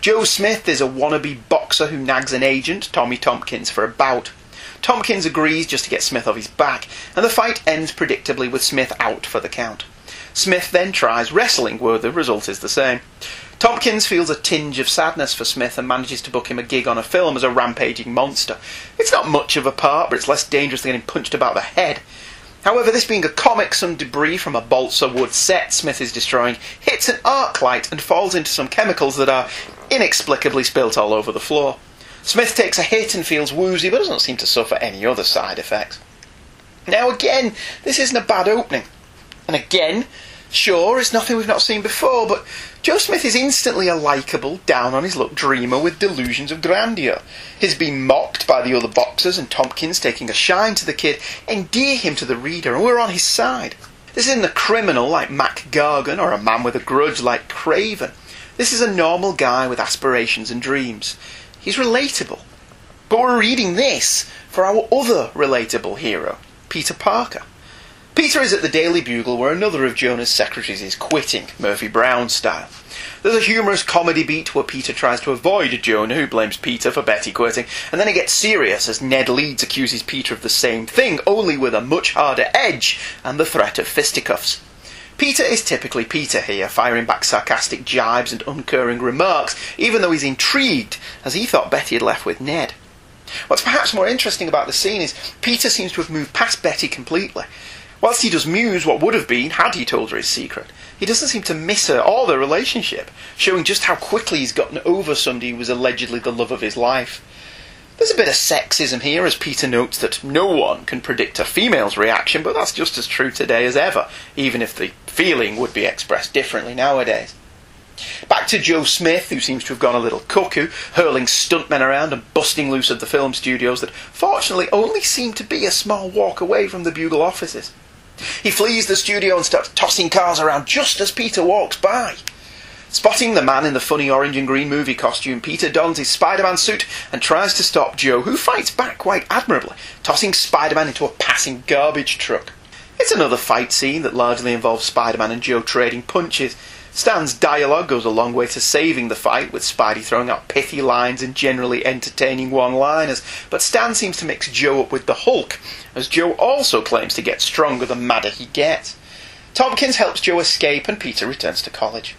Joe Smith is a wannabe boxer who nags an agent, Tommy Tompkins, for a bout. Tompkins agrees just to get Smith off his back, and the fight ends predictably with Smith out for the count. Smith then tries wrestling, where the result is the same. Tompkins feels a tinge of sadness for Smith and manages to book him a gig on a film as a rampaging monster. It's not much of a part, but it's less dangerous than getting punched about the head. However, this being a comic, some debris from a balsa wood set Smith is destroying hits an arc light and falls into some chemicals that are inexplicably spilt all over the floor. Smith takes a hit and feels woozy, but doesn't seem to suffer any other side effects. Now again, this isn't a bad opening. And again, sure, it's nothing we've not seen before, but Joe Smith is instantly a likeable, down-on-his-luck dreamer with delusions of grandeur. His being mocked by the other boxers and Tompkins taking a shine to the kid endear him to the reader, and we're on his side. This isn't a criminal like Mac Gargan or a man with a grudge like Kraven. This is a normal guy with aspirations and dreams. He's relatable. But we're reading this for our other relatable hero, Peter Parker. Peter is at the Daily Bugle, where another of Jonah's secretaries is quitting, Murphy Brown style. There's a humorous comedy beat where Peter tries to avoid Jonah, who blames Peter for Betty quitting, and then it gets serious as Ned Leeds accuses Peter of the same thing, only with a much harder edge and the threat of fisticuffs. Peter is typically Peter here, firing back sarcastic jibes and uncaring remarks, even though he's intrigued, as he thought Betty had left with Ned. What's perhaps more interesting about the scene is Peter seems to have moved past Betty completely. Whilst he does muse what would have been had he told her his secret, he doesn't seem to miss her or their relationship, showing just how quickly he's gotten over somebody who was allegedly the love of his life. There's a bit of sexism here, as Peter notes that no one can predict a female's reaction, but that's just as true today as ever, even if the feeling would be expressed differently nowadays. Back to Joe Smith, who seems to have gone a little cuckoo, hurling stuntmen around and busting loose of the film studios that fortunately only seem to be a small walk away from the Bugle offices. He flees the studio and starts tossing cars around just as Peter walks by. Spotting the man in the funny orange and green movie costume, Peter dons his Spider-Man suit and tries to stop Joe, who fights back quite admirably, tossing Spider-Man into a passing garbage truck. It's another fight scene that largely involves Spider-Man and Joe trading punches. Stan's dialogue goes a long way to saving the fight, with Spidey throwing out pithy lines and generally entertaining one-liners, but Stan seems to mix Joe up with the Hulk, as Joe also claims to get stronger the madder he gets. Tompkins helps Joe escape and Peter returns to college.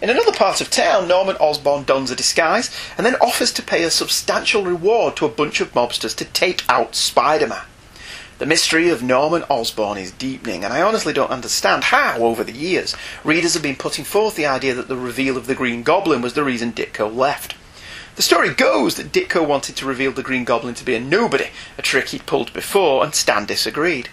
In another part of town, Norman Osborn dons a disguise and then offers to pay a substantial reward to a bunch of mobsters to take out Spider-Man. The mystery of Norman Osborn is deepening, and I honestly don't understand how, over the years, readers have been putting forth the idea that the reveal of the Green Goblin was the reason Ditko left. The story goes that Ditko wanted to reveal the Green Goblin to be a nobody, a trick he'd pulled before, and Stan disagreed.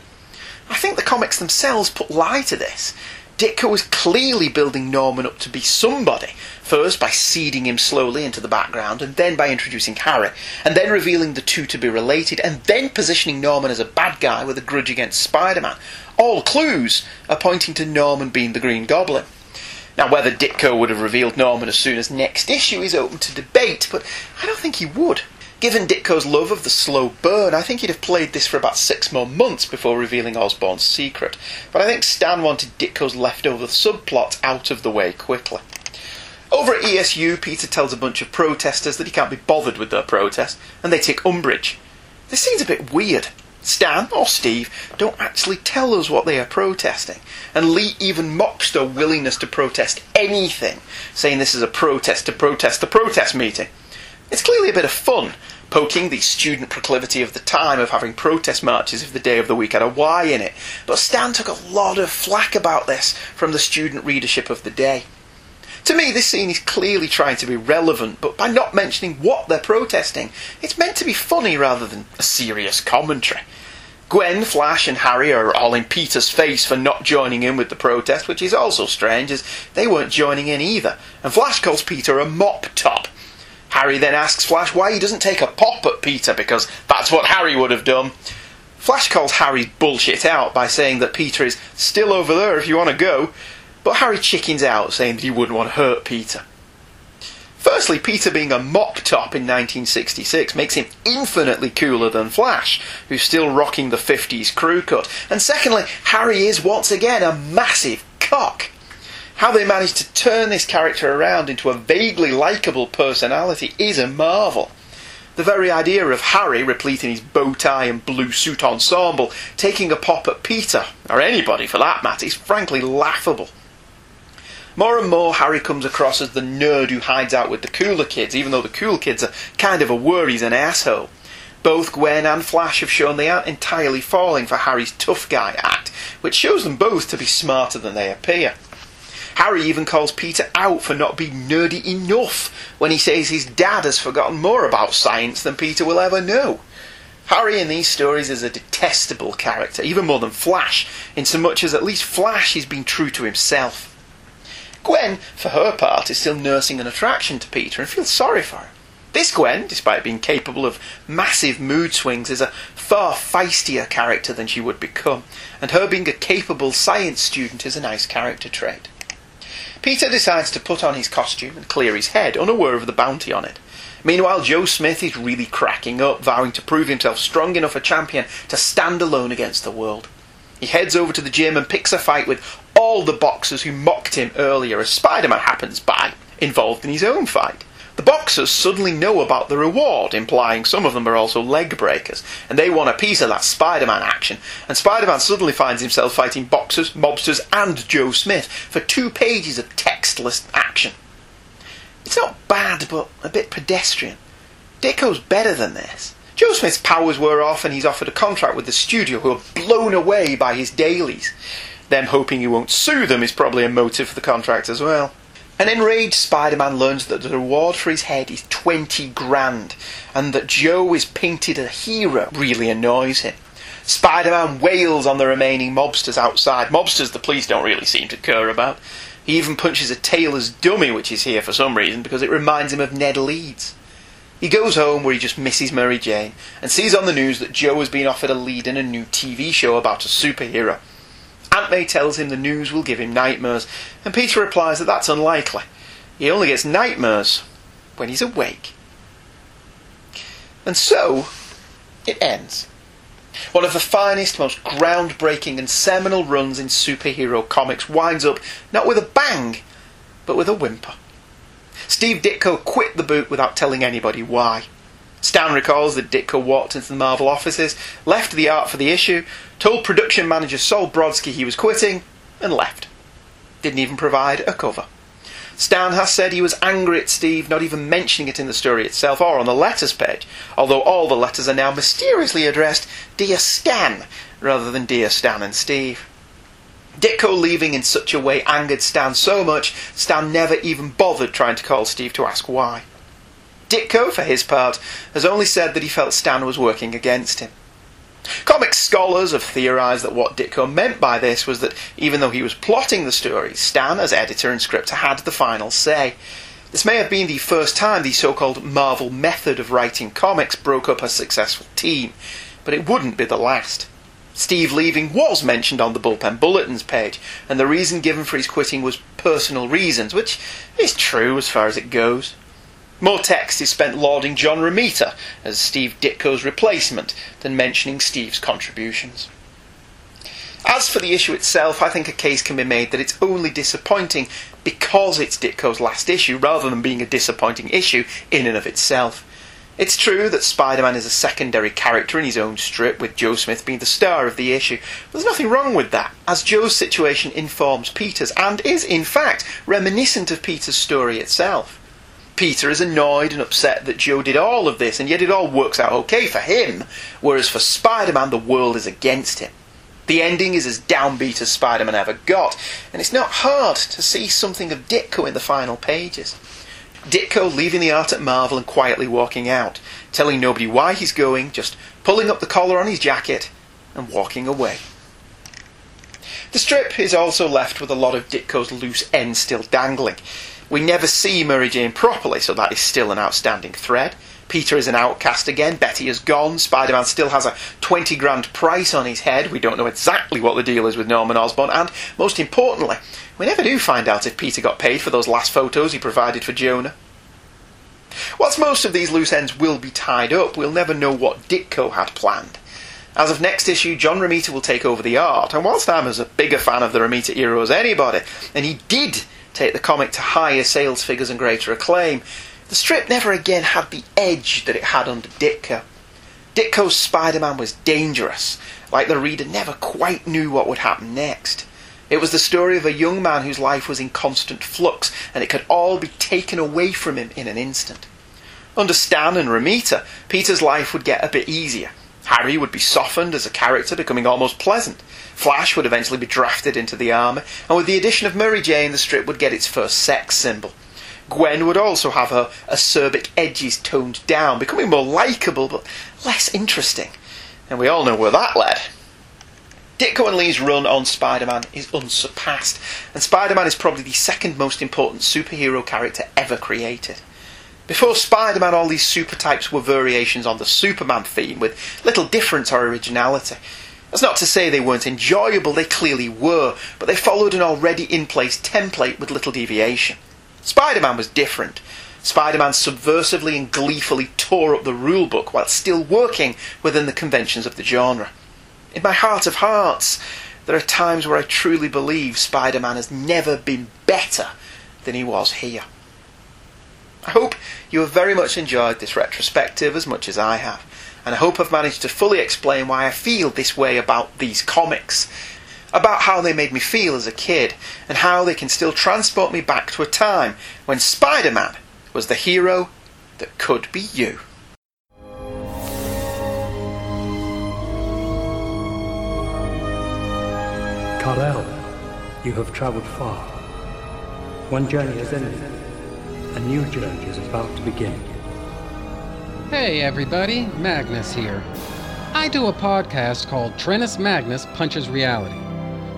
I think the comics themselves put lie to this. Ditko was clearly building Norman up to be somebody, first by seeding him slowly into the background, and then by introducing Harry, and then revealing the two to be related, and then positioning Norman as a bad guy with a grudge against Spider-Man. All clues are pointing to Norman being the Green Goblin. Now, whether Ditko would have revealed Norman as soon as next issue is open to debate, but I don't think he would. Given Ditko's love of the slow burn, I think he'd have played this for about six more months before revealing Osborn's secret, but I think Stan wanted Ditko's leftover subplot out of the way quickly. Over at E S U, Peter tells a bunch of protesters that he can't be bothered with their protest, and they take umbrage. This seems a bit weird. Stan, or Steve, don't actually tell us what they are protesting, and Lee even mocks their willingness to protest anything, saying this is a protest to protest the protest meeting. It's clearly a bit of fun, poking the student proclivity of the time of having protest marches if the day of the week had a Y in it, but Stan took a lot of flack about this from the student readership of the day. To me, this scene is clearly trying to be relevant, but by not mentioning what they're protesting, it's meant to be funny rather than a serious commentary. Gwen, Flash and Harry are all in Peter's face for not joining in with the protest, which is also strange as they weren't joining in either, and Flash calls Peter a mop-top. Harry then asks Flash why he doesn't take a pop at Peter, because that's what Harry would have done. Flash calls Harry's bullshit out by saying that Peter is still over there if you want to go, but Harry chickens out, saying that he wouldn't want to hurt Peter. Firstly, Peter being a mop-top in nineteen sixty-six makes him infinitely cooler than Flash, who's still rocking the fifties crew cut. And secondly, Harry is once again a massive cock. How they managed to turn this character around into a vaguely likeable personality is a marvel. The very idea of Harry, replete in his bow tie and blue suit ensemble, taking a pop at Peter, or anybody for that matter, is frankly laughable. More and more, Harry comes across as the nerd who hides out with the cooler kids, even though the cool kids are kind of aware he's an asshole. Both Gwen and Flash have shown they aren't entirely falling for Harry's tough guy act, which shows them both to be smarter than they appear. Harry even calls Peter out for not being nerdy enough when he says his dad has forgotten more about science than Peter will ever know. Harry in these stories is a detestable character, even more than Flash, in so much as at least Flash is being true to himself. Gwen, for her part, is still nursing an attraction to Peter and feels sorry for him. This Gwen, despite being capable of massive mood swings, is a far feistier character than she would become, and her being a capable science student is a nice character trait. Peter decides to put on his costume and clear his head, unaware of the bounty on it. Meanwhile, Joe Smith is really cracking up, vowing to prove himself strong enough a champion to stand alone against the world. He heads over to the gym and picks a fight with all the boxers who mocked him earlier, as Spider-Man happens by, involved in his own fight. The boxers suddenly know about the reward, implying some of them are also leg breakers, and they want a piece of that Spider-Man action, and Spider-Man suddenly finds himself fighting boxers, mobsters and Joe Smith for two pages of textless action. It's not bad, but a bit pedestrian. Ditko's better than this. Joe Smith's powers were off and he's offered a contract with the studio, who are blown away by his dailies. Them hoping he won't sue them is probably a motive for the contract as well. An enraged Spider-Man learns that the reward for his head is twenty grand, and that Joe is painted a hero really annoys him. Spider-Man wails on the remaining mobsters outside, mobsters the police don't really seem to care about. He even punches a tailor's dummy, which is here for some reason, because it reminds him of Ned Leeds. He goes home, where he just misses Mary Jane, and sees on the news that Joe has been offered a lead in a new T V show about a superhero. Aunt May tells him the news will give him nightmares, and Peter replies that that's unlikely. He only gets nightmares when he's awake. And so, it ends. One of the finest, most groundbreaking and seminal runs in superhero comics winds up, not with a bang, but with a whimper. Steve Ditko quit the book without telling anybody why. Stan recalls that Ditko walked into the Marvel offices, left the art for the issue, told production manager Sol Brodsky he was quitting, and left. Didn't even provide a cover. Stan has said he was angry at Steve, not even mentioning it in the story itself or on the letters page, although all the letters are now mysteriously addressed Dear Stan, rather than Dear Stan and Steve. Ditko leaving in such a way angered Stan so much, Stan never even bothered trying to call Steve to ask why. Ditko, for his part, has only said that he felt Stan was working against him. Comic scholars have theorised that what Ditko meant by this was that even though he was plotting the story, Stan, as editor and scripter, had the final say. This may have been the first time the so-called Marvel method of writing comics broke up a successful team, but it wouldn't be the last. Steve leaving was mentioned on the Bullpen Bulletins page, and the reason given for his quitting was personal reasons, which is true as far as it goes. More text is spent lauding John Romita as Steve Ditko's replacement than mentioning Steve's contributions. As for the issue itself, I think a case can be made that it's only disappointing because it's Ditko's last issue, rather than being a disappointing issue in and of itself. It's true that Spider-Man is a secondary character in his own strip, with Joe Smith being the star of the issue. There's nothing wrong with that, as Joe's situation informs Peter's and is, in fact, reminiscent of Peter's story itself. Peter is annoyed and upset that Joe did all of this, and yet it all works out okay for him, whereas for Spider-Man the world is against him. The ending is as downbeat as Spider-Man ever got, and it's not hard to see something of Ditko in the final pages. Ditko leaving the art at Marvel and quietly walking out, telling nobody why he's going, just pulling up the collar on his jacket and walking away. The strip is also left with a lot of Ditko's loose ends still dangling. We never see Mary Jane properly, so that is still an outstanding thread. Peter is an outcast again, Betty is gone, Spider-Man still has a twenty grand price on his head, we don't know exactly what the deal is with Norman Osborn, and, most importantly, we never do find out if Peter got paid for those last photos he provided for Jonah. Whilst most of these loose ends will be tied up, we'll never know what Ditko had planned. As of next issue, John Romita will take over the art, and whilst I'm as a bigger fan of the Romita era as anybody, and he did take the comic to higher sales figures and greater acclaim, the strip never again had the edge that it had under Ditko. Ditko's Spider-Man was dangerous, like the reader never quite knew what would happen next. It was the story of a young man whose life was in constant flux, and it could all be taken away from him in an instant. Under Stan and Romita, Peter's life would get a bit easier. Harry would be softened as a character, becoming almost pleasant. Flash would eventually be drafted into the army, and with the addition of Mary Jane, the strip would get its first sex symbol. Gwen would also have her acerbic edges toned down, becoming more likeable but less interesting. And we all know where that led. Ditko and Lee's run on Spider-Man is unsurpassed, and Spider-Man is probably the second most important superhero character ever created. Before Spider-Man, all these supertypes were variations on the Superman theme, with little difference or originality. That's not to say they weren't enjoyable, they clearly were, but they followed an already in-place template with little deviation. Spider-Man was different. Spider-Man subversively and gleefully tore up the rulebook while still working within the conventions of the genre. In my heart of hearts, there are times where I truly believe Spider-Man has never been better than he was here. I hope you have very much enjoyed this retrospective as much as I have, and I hope I've managed to fully explain why I feel this way about these comics, about how they made me feel as a kid, and how they can still transport me back to a time when Spider-Man was the hero that could be you. Kal-El, you have travelled far. One journey is ended. A new journey is about to begin. Hey everybody, Magnus here. I do a podcast called Trennis Magnus Punches Reality.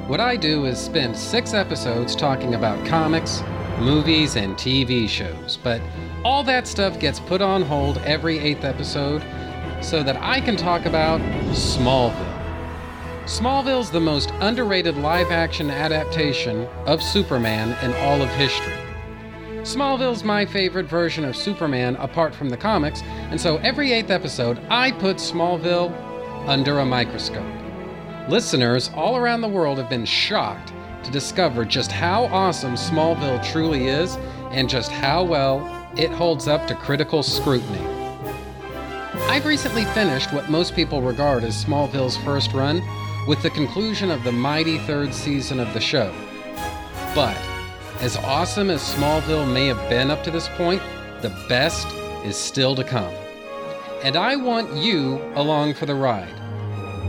What I do is spend six episodes talking about comics, movies, and T V shows, but all that stuff gets put on hold every eighth episode so that I can talk about Smallville. Smallville's the most underrated live-action adaptation of Superman in all of history. Smallville's my favorite version of Superman apart from the comics, and so every eighth episode I put Smallville under a microscope. Listeners all around the world have been shocked to discover just how awesome Smallville truly is and just how well it holds up to critical scrutiny. I've recently finished what most people regard as Smallville's first run, with the conclusion of the mighty third season of the show. But, as awesome as Smallville may have been up to this point, the best is still to come. And I want you along for the ride.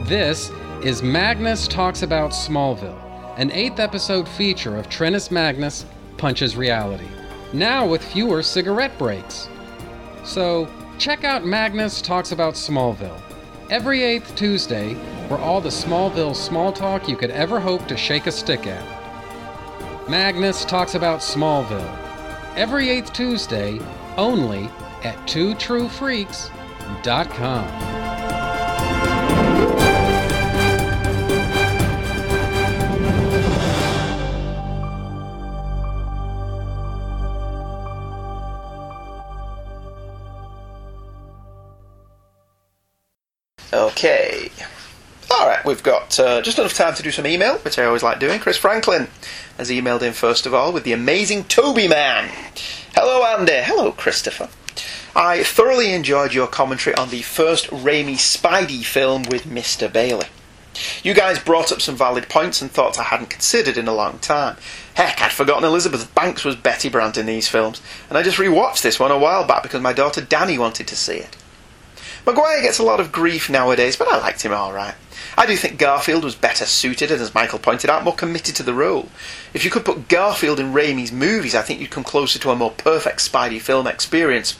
This is Magnus Talks About Smallville, an eighth episode feature of Trennis Magnus Punches Reality, now with fewer cigarette breaks. So, check out Magnus Talks About Smallville, every eighth Tuesday, for all the Smallville small talk you could ever hope to shake a stick at. Magnus Talks About Smallville, every eighth Tuesday, only at two true freaks dot com. Okay. Alright, we've got uh, just enough time to do some email, which I always like doing. Chris Franklin has emailed in first of all with the amazing Tobey Man. Hello, Andy. Hello, Christopher. I thoroughly enjoyed your commentary on the first Raimi Spidey film with Mister Bailey. You guys brought up some valid points and thoughts I hadn't considered in a long time. Heck, I'd forgotten Elizabeth Banks was Betty Brandt in these films, and I just rewatched this one a while back because my daughter Danny wanted to see it. Maguire gets a lot of grief nowadays, but I liked him all right. I do think Garfield was better suited and, as Michael pointed out, more committed to the role. If you could put Garfield in Raimi's movies, I think you'd come closer to a more perfect Spidey film experience.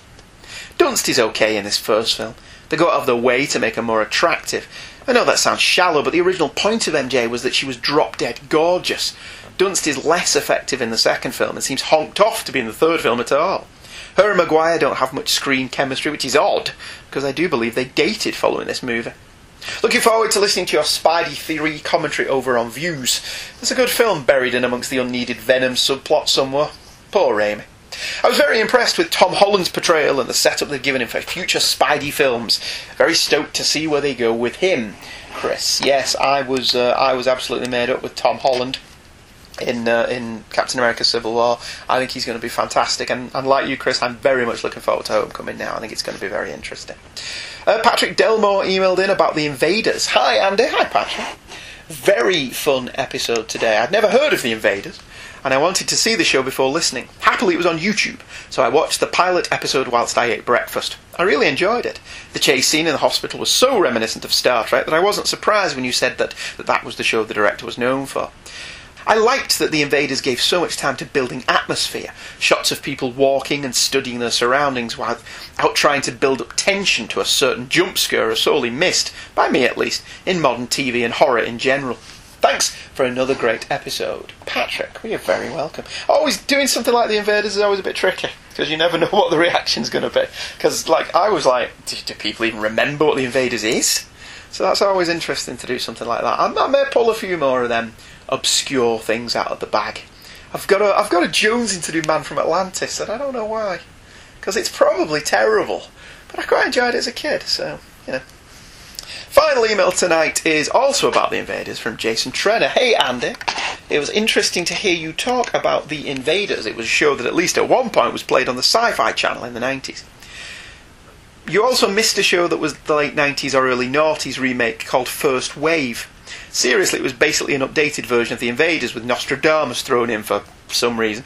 Dunst is okay in this first film. They go out of their way to make her more attractive. I know that sounds shallow, but the original point of M J was that she was drop-dead gorgeous. Dunst is less effective in the second film and seems honked off to be in the third film at all. Her and Maguire don't have much screen chemistry, which is odd, because I do believe they dated following this movie. Looking forward to listening to your Spidey theory commentary over on Views. There's a good film buried in amongst the unneeded Venom subplot somewhere. Poor Raimi. I was very impressed with Tom Holland's portrayal and the setup they've given him for future Spidey films. Very stoked to see where they go with him. Chris, yes, I was uh, I was absolutely made up with Tom Holland in uh, in Captain America Civil War. I think he's going to be fantastic, and, and like you, Chris, I'm very much looking forward to Homecoming now. I think it's going to be very interesting. Uh, Patrick Delmore emailed in about The Invaders. Hi, Andy. Hi, Patrick. Very fun episode today. I'd never heard of The Invaders, and I wanted to see the show before listening. Happily, it was on YouTube, so I watched the pilot episode whilst I ate breakfast. I really enjoyed it. The chase scene in the hospital was so reminiscent of Star Trek that I wasn't surprised when you said that that, that was the show the director was known for. I liked that The Invaders gave so much time to building atmosphere, shots of people walking and studying their surroundings without trying to build up tension to a certain jump scare are sorely missed, by me at least, in modern T V and horror in general. Thanks for another great episode. Patrick, you're very welcome. Always doing something like The Invaders is always a bit tricky, because you never know what the reaction's going to be. Because like, I was like, do, do people even remember what The Invaders is? So that's always interesting to do something like that. I, I may pull a few more of them obscure things out of the bag. I've got a, I've got a Jones into do Man from Atlantis, and I don't know why. Because it's probably terrible. But I quite enjoyed it as a kid, so, you know. Final email tonight is also about The Invaders from Jason Trenner. Hey Andy, it was interesting to hear you talk about The Invaders. It was a show that at least at one point was played on the Sci-Fi Channel in the nineties. You also missed a show that was the late nineties or early noughties remake called First Wave. Seriously, it was basically an updated version of The Invaders with Nostradamus thrown in for some reason.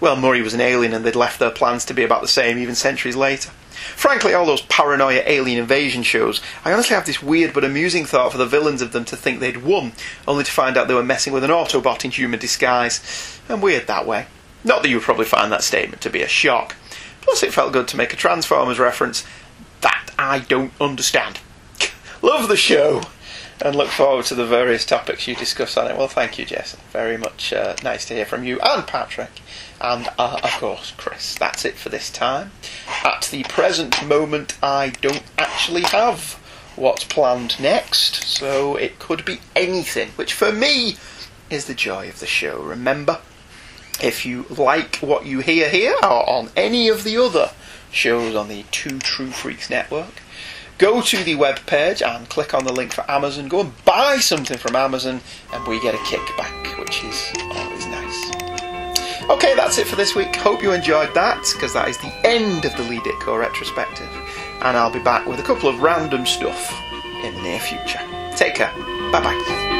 Well, Murray was an alien and they'd left their plans to be about the same even centuries later. Frankly, all those paranoia alien invasion shows, I honestly have this weird but amusing thought for the villains of them to think they'd won, only to find out they were messing with an Autobot in human disguise. And weird that way. Not that you would probably find that statement to be a shock. Plus, it felt good to make a Transformers reference that I don't understand. Love the show! And look forward to the various topics you discuss on it. Well, thank you, Jess. Very much uh, nice to hear from you and Patrick. And, uh, of course, Chris. That's it for this time. At the present moment, I don't actually have what's planned next. So it could be anything, which for me is the joy of the show. Remember, if you like what you hear here or on any of the other shows on the Two True Freaks Network, go to the webpage and click on the link for Amazon. Go and buy something from Amazon and we get a kickback, which is always nice. Okay, that's it for this week. Hope you enjoyed that, because that is the end of the Lee Ditko retrospective. And I'll be back with a couple of random stuff in the near future. Take care. Bye-bye.